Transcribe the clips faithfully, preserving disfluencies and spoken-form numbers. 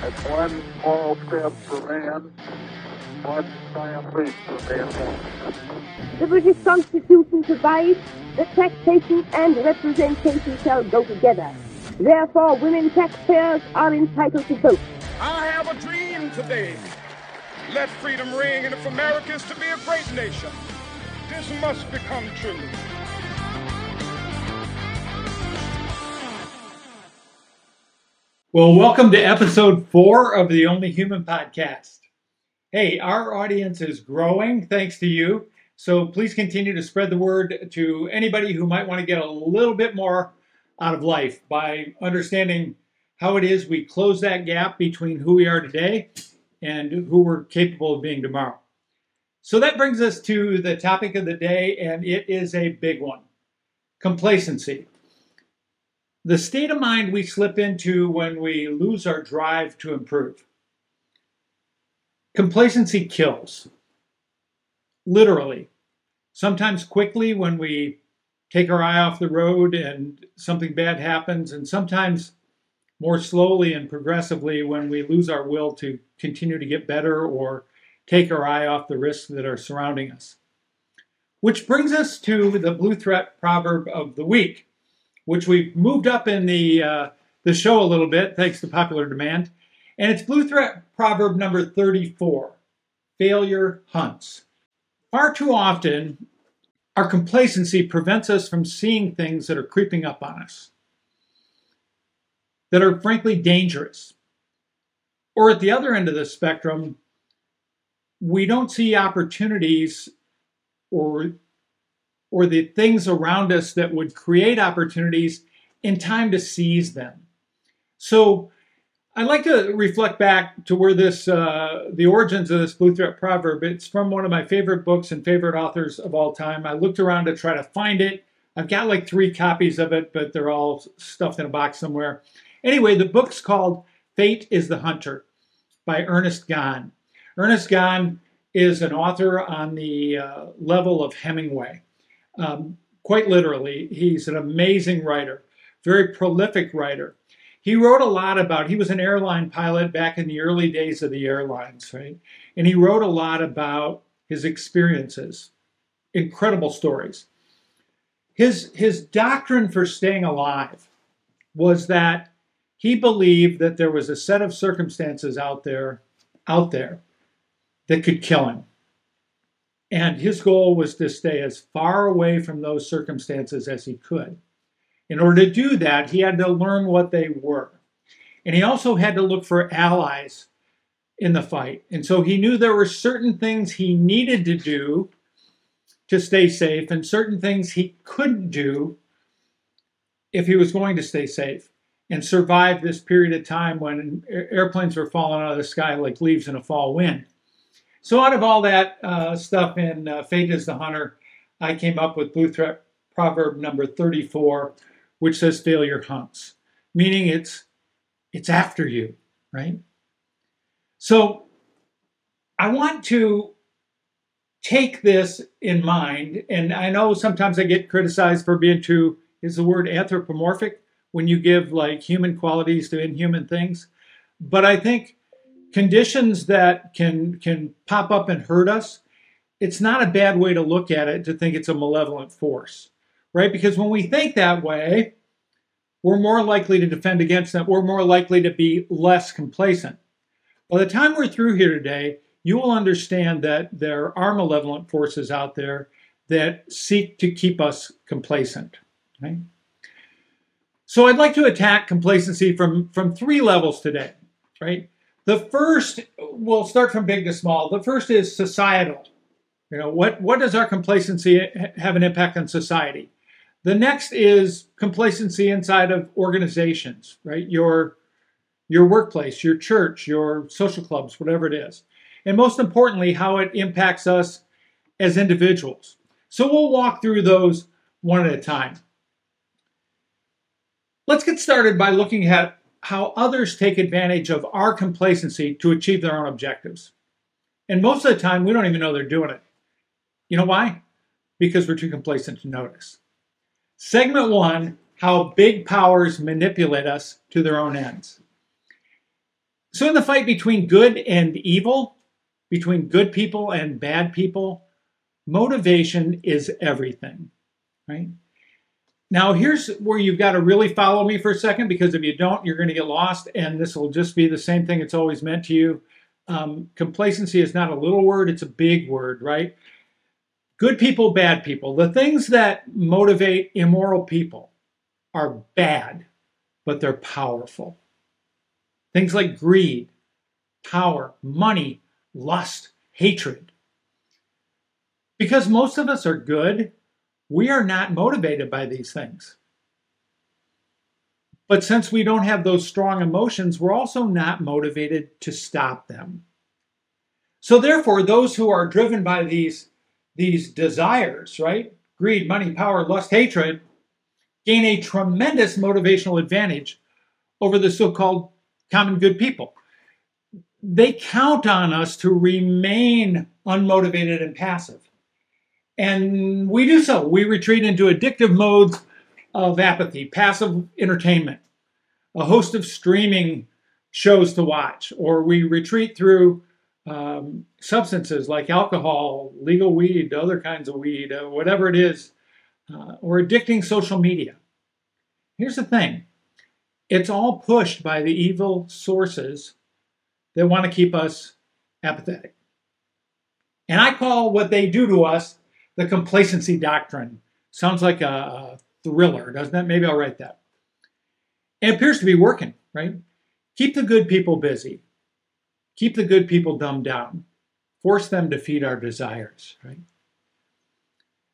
That's one small step for man, one giant leap for mankind. The British Constitution provides that taxation and representation shall go together. Therefore, women taxpayers are entitled to vote. I have a dream today. Let freedom ring, and if America is to be a great nation, this must become true. Well, welcome to episode four of the Only Human podcast. Hey, our audience is growing thanks to you, so please continue to spread the word to anybody who might want to get a little bit more out of life by understanding how it is we close that gap between who we are today and who we're capable of being tomorrow. So that brings us to the topic of the day, and it is a big one: complacency. The state of mind we slip into when we lose our drive to improve. Complacency kills, literally. Sometimes quickly when we take our eye off the road and something bad happens, and sometimes more slowly and progressively when we lose our will to continue to get better or take our eye off the risks that are surrounding us. Which brings us to the Blue Threat proverb of the week, which we've moved up in the uh, the show a little bit, thanks to popular demand. And it's Blue Threat proverb number thirty-four, failure hunts. Far too often, our complacency prevents us from seeing things that are creeping up on us, that are frankly dangerous. Or at the other end of the spectrum, we don't see opportunities or or the things around us that would create opportunities in time to seize them. So I'd like to reflect back to where this, uh, the origins of this Blue Threat proverb. It's from one of my favorite books and favorite authors of all time. I looked around to try to find it. I've got like three copies of it, but they're all stuffed in a box somewhere. Anyway, the book's called Fate is the Hunter by Ernest Gann. Ernest Gann is an author on the uh, level of Hemingway. Um, quite literally, he's an amazing writer, very prolific writer. He wrote a lot about, he was an airline pilot back in the early days of the airlines, right? And he wrote a lot about his experiences, incredible stories. His, his doctrine for staying alive was that he believed that there was a set of circumstances out there, out there that could kill him. And his goal was to stay as far away from those circumstances as he could. In order to do that, he had to learn what they were. And he also had to look for allies in the fight. And so he knew there were certain things he needed to do to stay safe and certain things he couldn't do if he was going to stay safe and survive this period of time when airplanes were falling out of the sky like leaves in a fall wind. So out of all that uh, stuff in uh, Fate is the Hunter, I came up with Blue Threat proverb number thirty-four, which says failure hunts, meaning it's it's after you, right? So I want to take this in mind, and I know sometimes I get criticized for being too, is the word anthropomorphic, when you give like human qualities to inhuman things, but I think conditions that can can pop up and hurt us, it's not a bad way to look at it to think it's a malevolent force, right? Because when we think that way, we're more likely to defend against them. We're more likely to be less complacent. By the time we're through here today, you will understand that there are malevolent forces out there that seek to keep us complacent, right? So I'd like to attack complacency from, from three levels today, right? The first, we'll start from big to small. The first is societal. You know, what, what does our complacency have an impact on society? The next is complacency inside of organizations, right? Your, your workplace, your church, your social clubs, whatever it is. And most importantly, how it impacts us as individuals. So we'll walk through those one at a time. Let's get started by looking at how others take advantage of our complacency to achieve their own objectives. And most of the time, we don't even know they're doing it. You know why? Because we're too complacent to notice. Segment one, how big powers manipulate us to their own ends. So in the fight between good and evil, between good people and bad people, motivation is everything, right? Now, here's where you've got to really follow me for a second, because if you don't, you're going to get lost, and this will just be the same thing it's always meant to you. Um, complacency is not a little word, it's a big word, right? Good people, bad people. The things that motivate immoral people are bad, but they're powerful. Things like greed, power, money, lust, hatred. Because most of us are good, we are not motivated by these things. But since we don't have those strong emotions, we're also not motivated to stop them. So therefore, those who are driven by these, these desires, right? Greed, money, power, lust, hatred, gain a tremendous motivational advantage over the so-called common good people. They count on us to remain unmotivated and passive. And we do so. We retreat into addictive modes of apathy, passive entertainment, a host of streaming shows to watch, or we retreat through um, substances like alcohol, legal weed, other kinds of weed, uh, whatever it is, uh, or addicting social media. Here's the thing. It's all pushed by the evil sources that want to keep us apathetic. And I call what they do to us the complacency doctrine. Sounds like a thriller, doesn't it? Maybe I'll write that. It appears to be working, right? Keep the good people busy. Keep the good people dumbed down. Force them to feed our desires, right?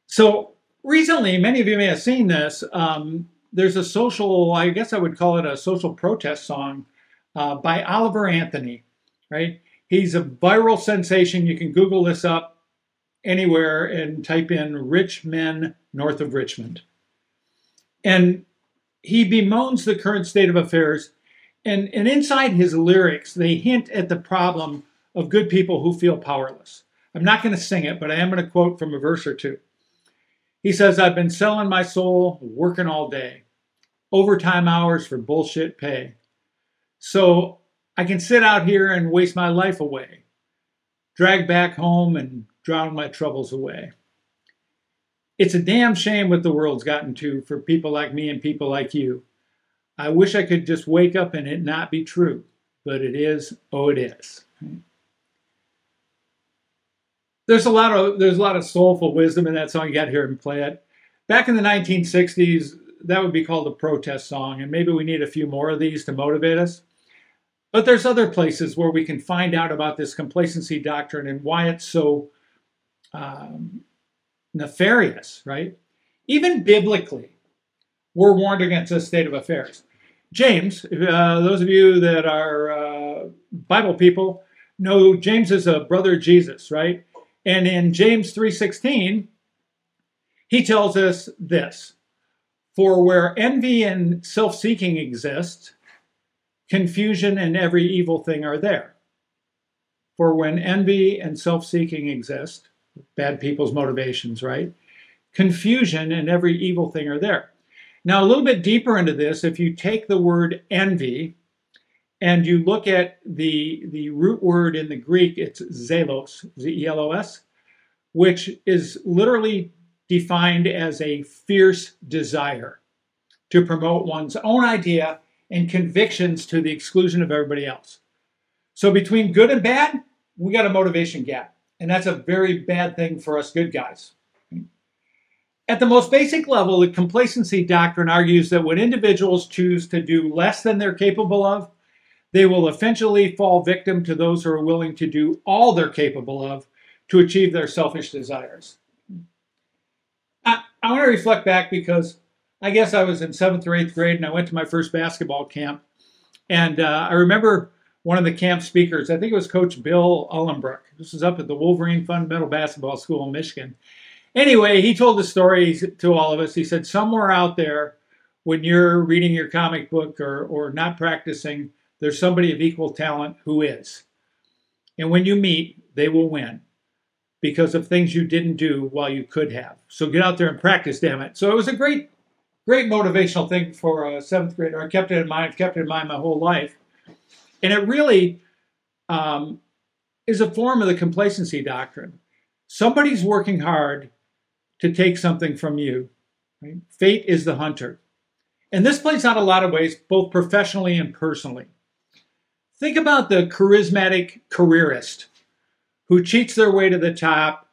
So recently, many of you may have seen this, um, there's a social, I guess I would call it a social protest song uh, by Oliver Anthony, right? He's a viral sensation. You can Google this up anywhere and type in rich men north of Richmond. And he bemoans the current state of affairs. And, and inside his lyrics, they hint at the problem of good people who feel powerless. I'm not going to sing it, but I am going to quote from a verse or two. He says, I've been selling my soul, working all day, overtime hours for bullshit pay. So I can sit out here and waste my life away, drag back home and drown my troubles away. It's a damn shame what the world's gotten to for people like me and people like you. I wish I could just wake up and it not be true, but it is, oh, it is. Right? There's a lot of there's a lot of soulful wisdom in that song. You got to hear him play it. Back in the nineteen sixties, that would be called a protest song, and maybe we need a few more of these to motivate us. But there's other places where we can find out about this complacency doctrine and why it's so um, nefarious, right? Even biblically, we're warned against this state of affairs. James, uh, those of you that are uh, Bible people, know James is a brother of Jesus, right? And in James three sixteen, he tells us this, for where envy and self-seeking exist, confusion and every evil thing are there. For when envy and self-seeking exist, bad people's motivations, right? Confusion and every evil thing are there. Now, a little bit deeper into this, if you take the word envy and you look at the, the root word in the Greek, it's zelos, Z E L O S, which is literally defined as a fierce desire to promote one's own idea and convictions to the exclusion of everybody else. So between good and bad, we got a motivation gap. And that's a very bad thing for us good guys. At the most basic level, the complacency doctrine argues that when individuals choose to do less than they're capable of, they will eventually fall victim to those who are willing to do all they're capable of to achieve their selfish desires. I, I want to reflect back because I guess I was in seventh or eighth grade and I went to my first basketball camp. And uh, I remember one of the camp speakers, I think it was Coach Bill Ullenbrook. This was up at the Wolverine Fundamental Basketball School in Michigan. Anyway, he told the story to all of us. He said, somewhere out there, when you're reading your comic book or, or not practicing, there's somebody of equal talent who is. And when you meet, they will win because of things you didn't do while you could have. So get out there and practice, damn it. So it was a great, great motivational thing for a seventh grader. I kept it in mind, kept it in mind my whole life. And it really um, is a form of the complacency doctrine. Somebody's working hard to take something from you. Right? Fate is the hunter. And this plays out a lot of ways, both professionally and personally. Think about the charismatic careerist who cheats their way to the top,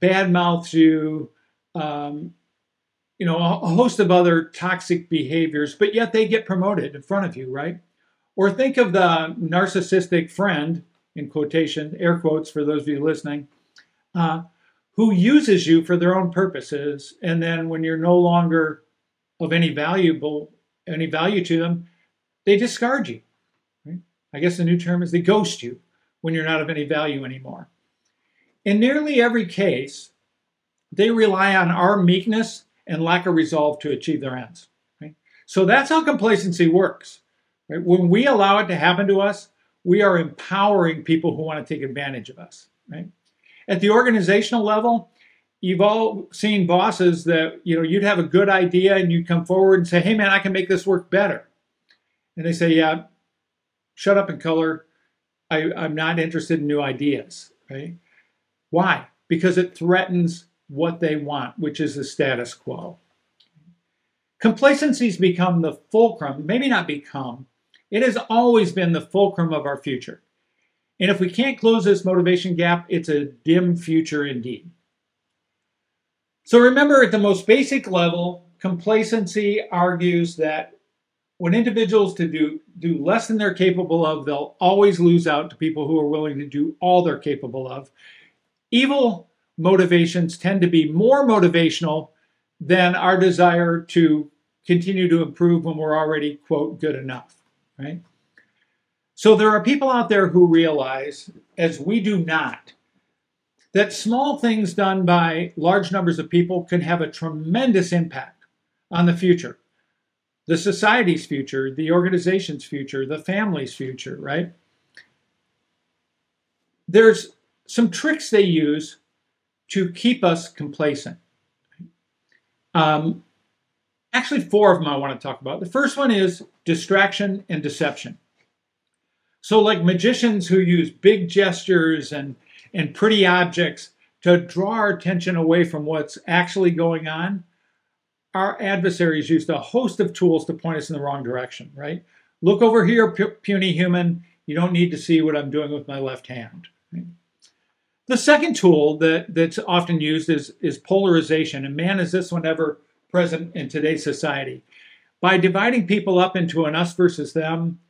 badmouths you, um, you know, a host of other toxic behaviors, but yet they get promoted in front of you, right? Or think of the narcissistic friend, in quotation, air quotes for those of you listening, uh, who uses you for their own purposes, and then when you're no longer of any valuable, any value to them, they discard you. Right? I guess the new term is they ghost you when you're not of any value anymore. In nearly every case, they rely on our meekness and lack of resolve to achieve their ends. Right? So that's how complacency works. Right? When we allow it to happen to us, we are empowering people who want to take advantage of us. Right? At the organizational level, you've all seen bosses that, you know, you'd have a good idea and you'd come forward and say, hey, man, I can make this work better. And they say, yeah, shut up and color. I, I'm not interested in new ideas, right? Why? Because it threatens what they want, which is the status quo. Complacency's become the fulcrum, maybe not become, it has always been the fulcrum of our future. And if we can't close this motivation gap, it's a dim future indeed. So remember, at the most basic level, complacency argues that when individuals to do, do less than they're capable of, they'll always lose out to people who are willing to do all they're capable of. Evil motivations tend to be more motivational than our desire to continue to improve when we're already, quote, good enough, right? So there are people out there who realize, as we do not, that small things done by large numbers of people can have a tremendous impact on the future, the society's future, the organization's future, the family's future, right? There's some tricks they use to keep us complacent. Um, actually, four of them I want to talk about. The first one is distraction and deception. So like magicians who use big gestures and and pretty objects to draw our attention away from what's actually going on, our adversaries used a host of tools to point us in the wrong direction, right? Look over here, puny human. You don't need to see what I'm doing with my left hand. Right? The second tool that, that's often used is, is polarization, and man, is this one ever present in today's society. By dividing people up into an us versus them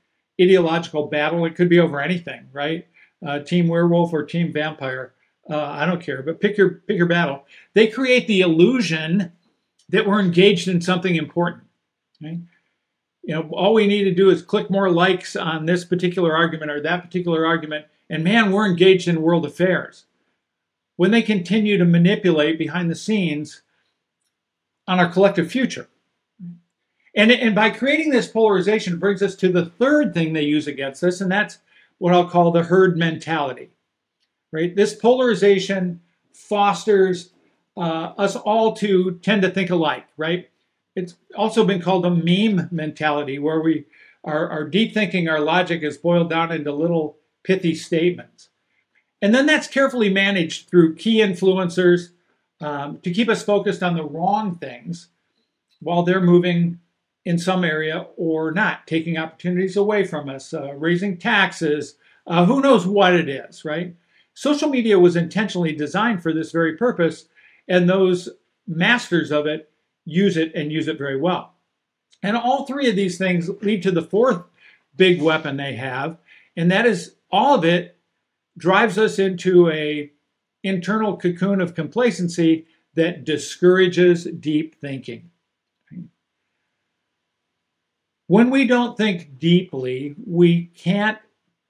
ideological battle, it could be over anything, right? Uh, team werewolf or team vampire, uh, I don't care, but pick your, pick your battle. They create the illusion that we're engaged in something important. Okay? You know, all we need to do is click more likes on this particular argument or that particular argument, and man, we're engaged in world affairs. When they continue to manipulate behind the scenes on our collective future. And, and by creating this polarization, it brings us to the third thing they use against us, and that's what I'll call the herd mentality, right? This polarization fosters uh, us all to tend to think alike, right? It's also been called a meme mentality, where we, our, our deep thinking, our logic is boiled down into little pithy statements. And then that's carefully managed through key influencers um, to keep us focused on the wrong things while they're moving in some area or not, taking opportunities away from us, uh, raising taxes, uh, who knows what it is, right? Social media was intentionally designed for this very purpose, and those masters of it use it and use it very well. And all three of these things lead to the fourth big weapon they have, and that is all of it drives us into an internal cocoon of complacency that discourages deep thinking. When we don't think deeply, we can't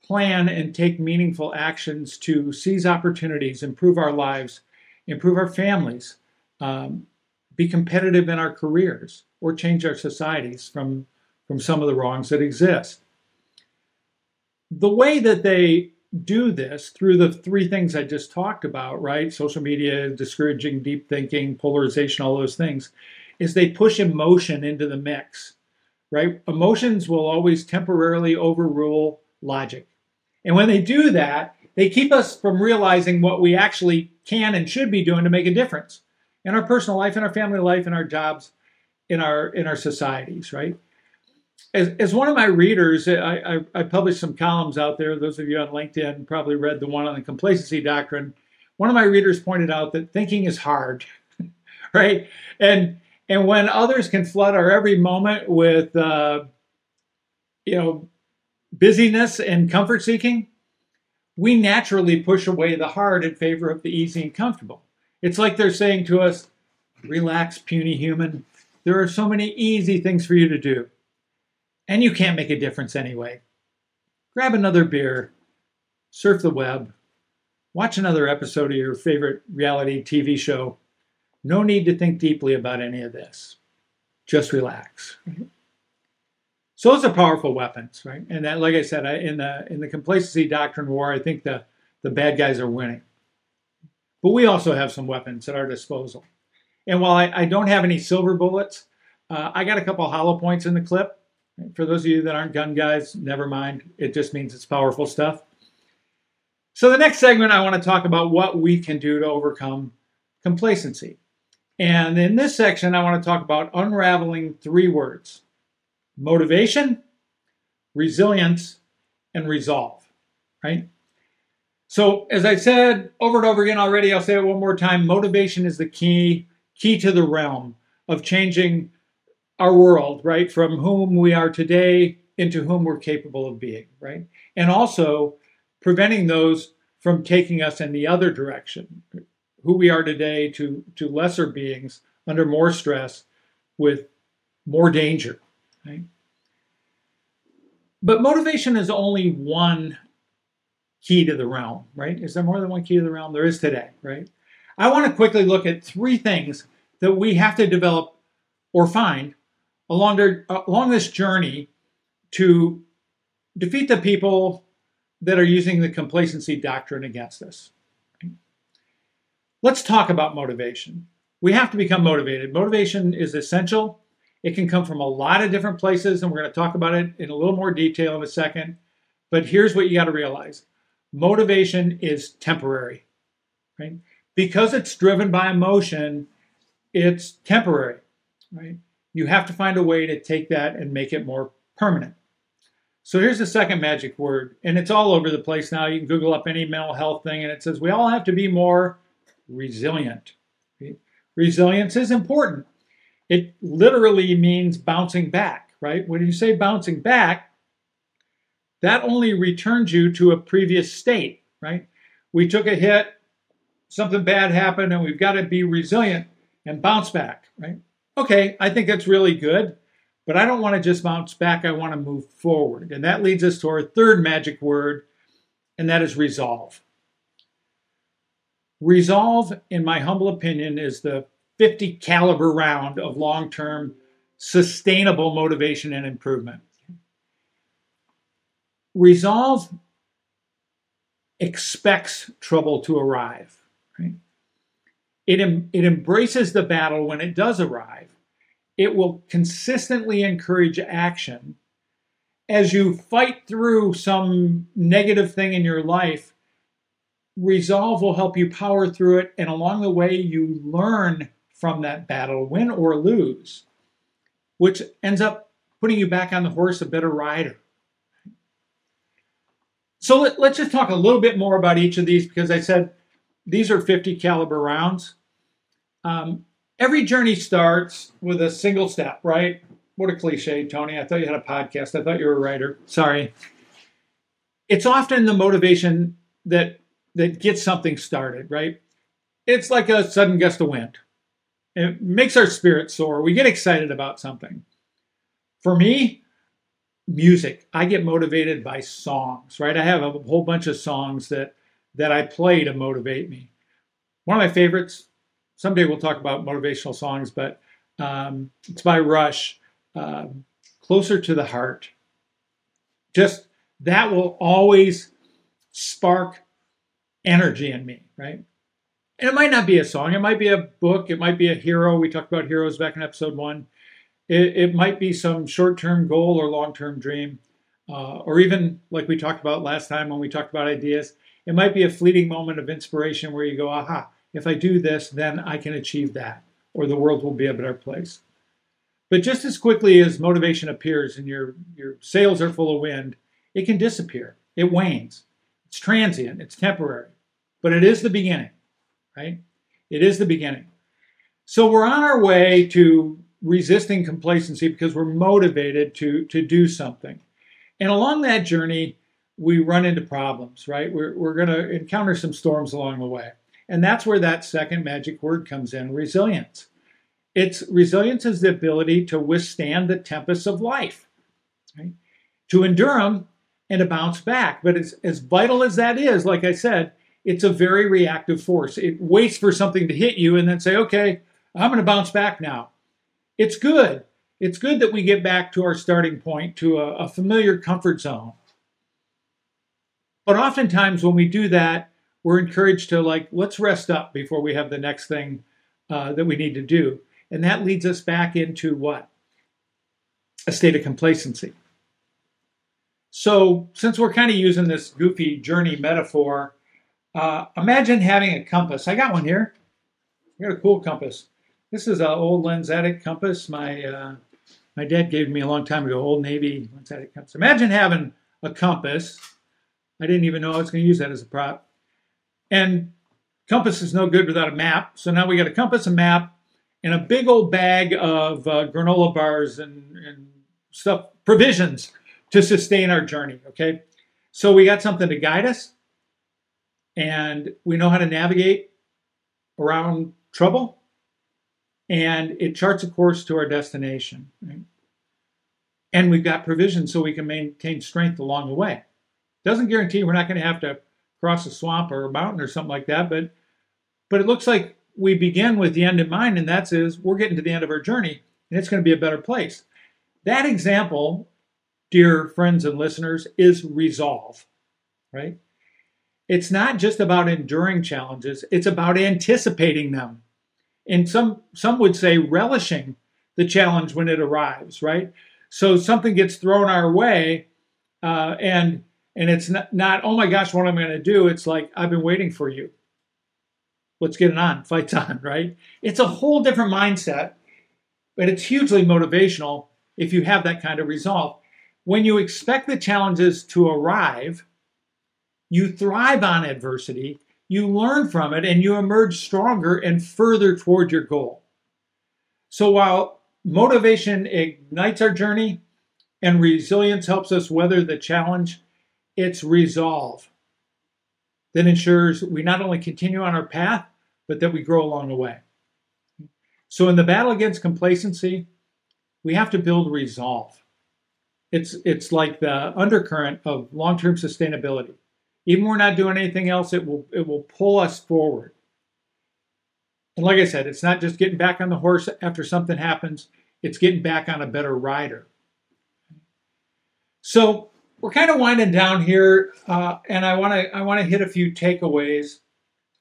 plan and take meaningful actions to seize opportunities, improve our lives, improve our families, um, be competitive in our careers, or change our societies from, from some of the wrongs that exist. The way that they do this through the three things I just talked about, right? Social media, discouraging deep thinking, polarization, all those things, is they push emotion into the mix. Right? Emotions will always temporarily overrule logic. And when they do that, they keep us from realizing what we actually can and should be doing to make a difference in our personal life, in our family life, in our jobs, in our in our societies, right? As, as one of my readers, I, I, I published some columns out there. Those of you on LinkedIn probably read the one on the complacency doctrine. One of my readers pointed out that thinking is hard, right? And and when others can flood our every moment with, uh, you know, busyness and comfort seeking, we naturally push away the hard in favor of the easy and comfortable. It's like they're saying to us, relax, puny human. There are so many easy things for you to do. And you can't make a difference anyway. Grab another beer, surf the web, watch another episode of your favorite reality T V show. No need to think deeply about any of this. Just relax. Right? So those are powerful weapons, right? And that, like I said, I, in the in the complacency doctrine war, I think the, the bad guys are winning. But we also have some weapons at our disposal. And while I, I don't have any silver bullets, uh, I got a couple hollow points in the clip. For those of you that aren't gun guys, never mind. It just means it's powerful stuff. So the next segment, I want to talk about what we can do to overcome complacency. And in this section, I want to talk about unraveling three words: motivation, resilience, and resolve, right? So as I said over and over again already, I'll say it one more time, motivation is the key, key to the realm of changing our world, right? From whom we are today into whom we're capable of being, right? And also preventing those from taking us in the other direction, who we are today to, to lesser beings under more stress with more danger, right? But motivation is only one key to the realm, right? Is there more than one key to the realm? There is today, right? I want to quickly look at three things that we have to develop or find along, their, along this journey to defeat the people that are using the complacency doctrine against us. Let's talk about motivation. We have to become motivated. Motivation is essential. It can come from a lot of different places, and we're going to talk about it in a little more detail in a second. But here's what you got to realize. Motivation is temporary, right? Because it's driven by emotion, it's temporary, right? You have to find a way to take that and make it more permanent. So here's the second magic word, and it's all over the place now. You can Google up any mental health thing, and it says we all have to be more resilient. Right? Resilience is important. It literally means bouncing back, right? When you say bouncing back, that only returns you to a previous state, right? We took a hit, something bad happened, and we've got to be resilient and bounce back, right? Okay, I think that's really good, but I don't want to just bounce back. I want to move forward. And that leads us to our third magic word, and that is resolve. Resolve, in my humble opinion, is the fifty caliber round of long-term sustainable motivation and improvement. Resolve expects trouble to arrive, right? It, em- it embraces the battle when it does arrive. It will consistently encourage action. As you fight through some negative thing in your life, resolve will help you power through it, and along the way, you learn from that battle, win or lose, which ends up putting you back on the horse, a better rider. So let, let's just talk a little bit more about each of these, because I said these are fifty caliber rounds. Um, every journey starts with a single step, right? What a cliche, Tony. I thought you had a podcast. I thought you were a writer. Sorry. It's often the motivation that, that gets something started, right? It's like a sudden gust of wind. It makes our spirit soar. We get excited about something. For me, music. I get motivated by songs, right? I have a whole bunch of songs that that I play to motivate me. One of my favorites, someday we'll talk about motivational songs, but um, it's by Rush, uh, Closer to the Heart. Just that will always spark energy in me, right? And it might not be a song, it might be a book, it might be a hero. We talked about heroes back in episode one. It, it might be some short-term goal or long-term dream. Uh, or even like we talked about last time when we talked about ideas, it might be a fleeting moment of inspiration where you go, aha, if I do this, then I can achieve that, or the world will be a better place. But just as quickly as motivation appears and your, your sails are full of wind, it can disappear. It wanes. It's transient. It's temporary. But it is the beginning, right? It is the beginning. So we're on our way to resisting complacency because we're motivated to, to do something. And along that journey, we run into problems, right? We're, we're going to encounter some storms along the way. And that's where that second magic word comes in, resilience. It's resilience is the ability to withstand the tempests of life, right? To endure them and to bounce back. But as, as vital as that is, like I said, it's a very reactive force. It waits for something to hit you and then say, okay, I'm going to bounce back now. It's good. It's good that we get back to our starting point, to a, a familiar comfort zone. But oftentimes when we do that, we're encouraged to, like, let's rest up before we have the next thing uh, that we need to do. And that leads us back into what? A state of complacency. So since we're kind of using this goofy journey metaphor, uh, imagine having a compass. I got one here. I got a cool compass. This is an old lensatic compass. My uh, my dad gave me a long time ago, Old Navy lensatic compass. Imagine having a compass. I didn't even know I was going to use that as a prop. And compass is no good without a map. So now we got a compass, a map, and a big old bag of uh, granola bars and, and stuff, provisions to sustain our journey, okay? So we got something to guide us, and we know how to navigate around trouble, and it charts a course to our destination, right? And we've got provisions so we can maintain strength along the way. Doesn't guarantee we're not going to have to cross a swamp or a mountain or something like that, but but it looks like we begin with the end in mind, and that's is we're getting to the end of our journey, and it's going to be a better place. That example, dear friends and listeners, is resolve, right? It's not just about enduring challenges. It's about anticipating them. And some some would say relishing the challenge when it arrives, right? So something gets thrown our way, uh, and and it's not, not, oh my gosh, what am I going to do? It's like, I've been waiting for you. Let's get it on. Fight's on, right? It's a whole different mindset, but it's hugely motivational if you have that kind of resolve. When you expect the challenges to arrive, you thrive on adversity, you learn from it, and you emerge stronger and further toward your goal. So while motivation ignites our journey and resilience helps us weather the challenge, it's resolve that ensures we not only continue on our path, but that we grow along the way. So in the battle against complacency, we have to build resolve. It's it's like the undercurrent of long-term sustainability. Even when we're not doing anything else, it will it will pull us forward. And like I said, it's not just getting back on the horse after something happens. It's getting back on a better rider. So we're kind of winding down here, uh, and I want to I want to hit a few takeaways.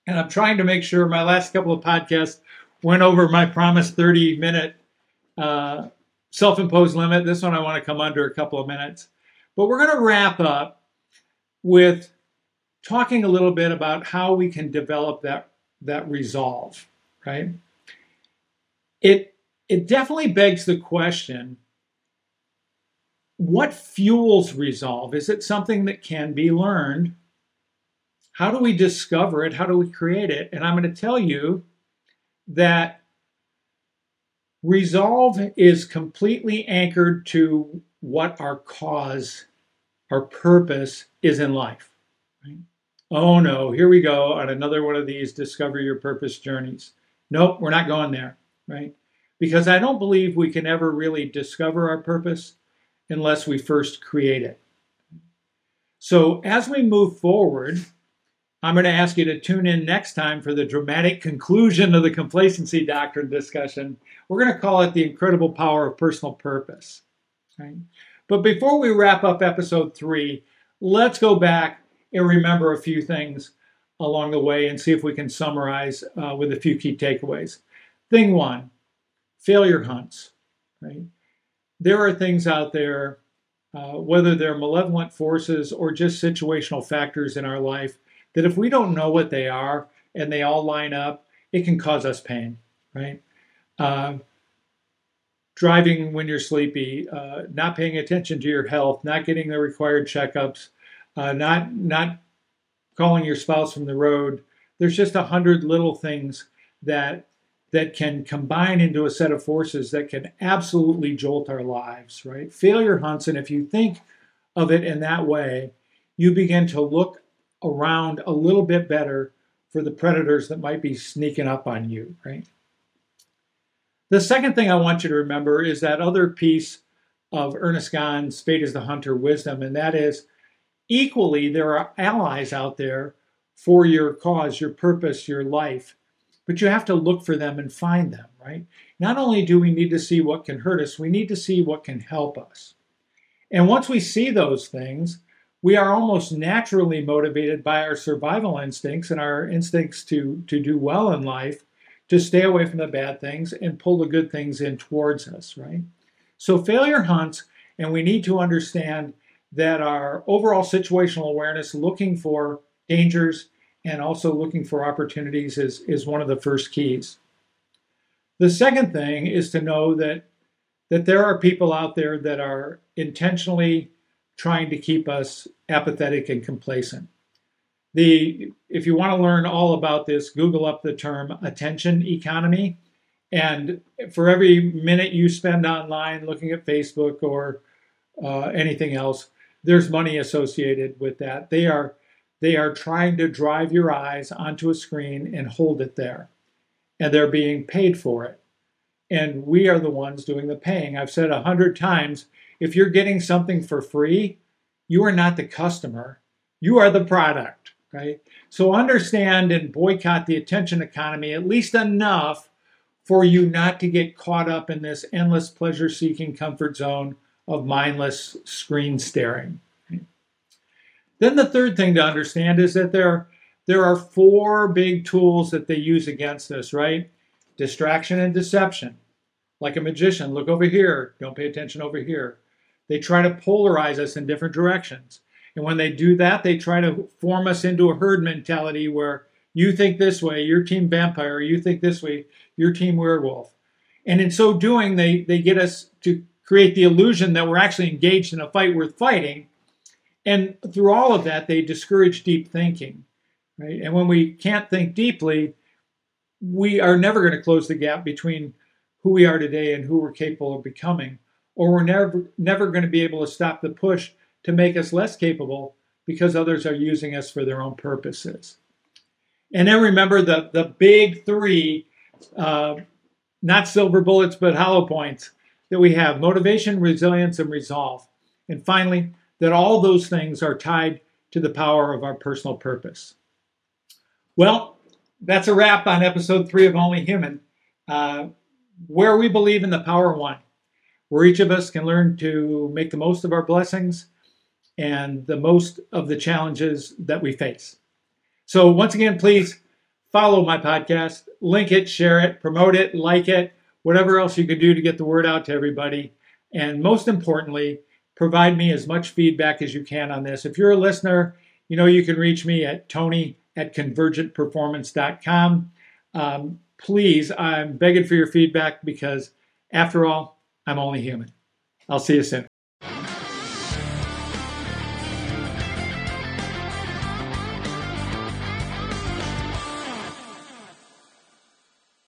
And I'm trying to make sure my last couple of podcasts went over my promised thirty-minute uh, self-imposed limit. This one I want to come under a couple of minutes. But we're going to wrap up with talking a little bit about how we can develop that, that resolve, right? It, it definitely begs the question, what fuels resolve? Is it something that can be learned? How do we discover it? How do we create it? And I'm going to tell you that resolve is completely anchored to what our cause, our purpose is in life. Right? Oh no, here we go on another one of these discover your purpose journeys. Nope, we're not going there, right? Because I don't believe we can ever really discover our purpose unless we first create it. So as we move forward, I'm going to ask you to tune in next time for the dramatic conclusion of the complacency doctrine discussion. We're going to call it the incredible power of personal purpose. Right? But before we wrap up episode three, let's go back and remember a few things along the way and see if we can summarize uh, with a few key takeaways. Thing one, failure hunts. Right? There are things out there uh, whether they're malevolent forces or just situational factors in our life, that if we don't know what they are and they all line up, it can cause us pain, right? Uh, driving when you're sleepy, uh, not paying attention to your health, not getting the required checkups, uh, not not calling your spouse from the road. There's just a hundred little things that that can combine into a set of forces that can absolutely jolt our lives, right? Failure hunts, and if you think of it in that way, you begin to look around a little bit better for the predators that might be sneaking up on you, right? The second thing I want you to remember is that other piece of Ernest Gann's Fate is the Hunter wisdom, and that is equally there are allies out there for your cause, your purpose, your life, but you have to look for them and find them, right? Not only do we need to see what can hurt us, we need to see what can help us. And once we see those things, we are almost naturally motivated by our survival instincts and our instincts to, to do well in life, to stay away from the bad things and pull the good things in towards us, right? So failure hunts, and we need to understand that our overall situational awareness, looking for dangers and also looking for opportunities, is, is one of the first keys. The second thing is to know that, that there are people out there that are intentionally trying to keep us apathetic and complacent. The, if you want to learn all about this, Google up the term attention economy. And for every minute you spend online looking at Facebook or uh, anything else, there's money associated with that. They are, they are trying to drive your eyes onto a screen and hold it there. And they're being paid for it. And we are the ones doing the paying. I've said a hundred times, if you're getting something for free, you are not the customer. You are the product. Right? So understand and boycott the attention economy at least enough for you not to get caught up in this endless pleasure-seeking comfort zone of mindless screen staring. Then the third thing to understand is that there, there are four big tools that they use against us, right? Distraction and deception. Like a magician, look over here, don't pay attention over here. They try to polarize us in different directions. And when they do that, they try to form us into a herd mentality where you think this way, your team vampire, you think this way, your team werewolf. And in so doing, they, they get us to create the illusion that we're actually engaged in a fight worth fighting. And through all of that, they discourage deep thinking, right? And when we can't think deeply, we are never going to close the gap between who we are today and who we're capable of becoming, or we're never, never going to be able to stop the push to make us less capable because others are using us for their own purposes. And then remember the, the big three, uh, not silver bullets, but hollow points that we have: motivation, resilience, and resolve. And finally, that all those things are tied to the power of our personal purpose. Well, that's a wrap on episode three of Only Human, uh, where we believe in the power of one, where each of us can learn to make the most of our blessings and the most of the challenges that we face. So once again, please follow my podcast, link it, share it, promote it, like it, whatever else you can do to get the word out to everybody. And most importantly, provide me as much feedback as you can on this. If you're a listener, you know you can reach me at tony at convergent performance dot com. Um, please, I'm begging for your feedback because after all, I'm only human. I'll see you soon.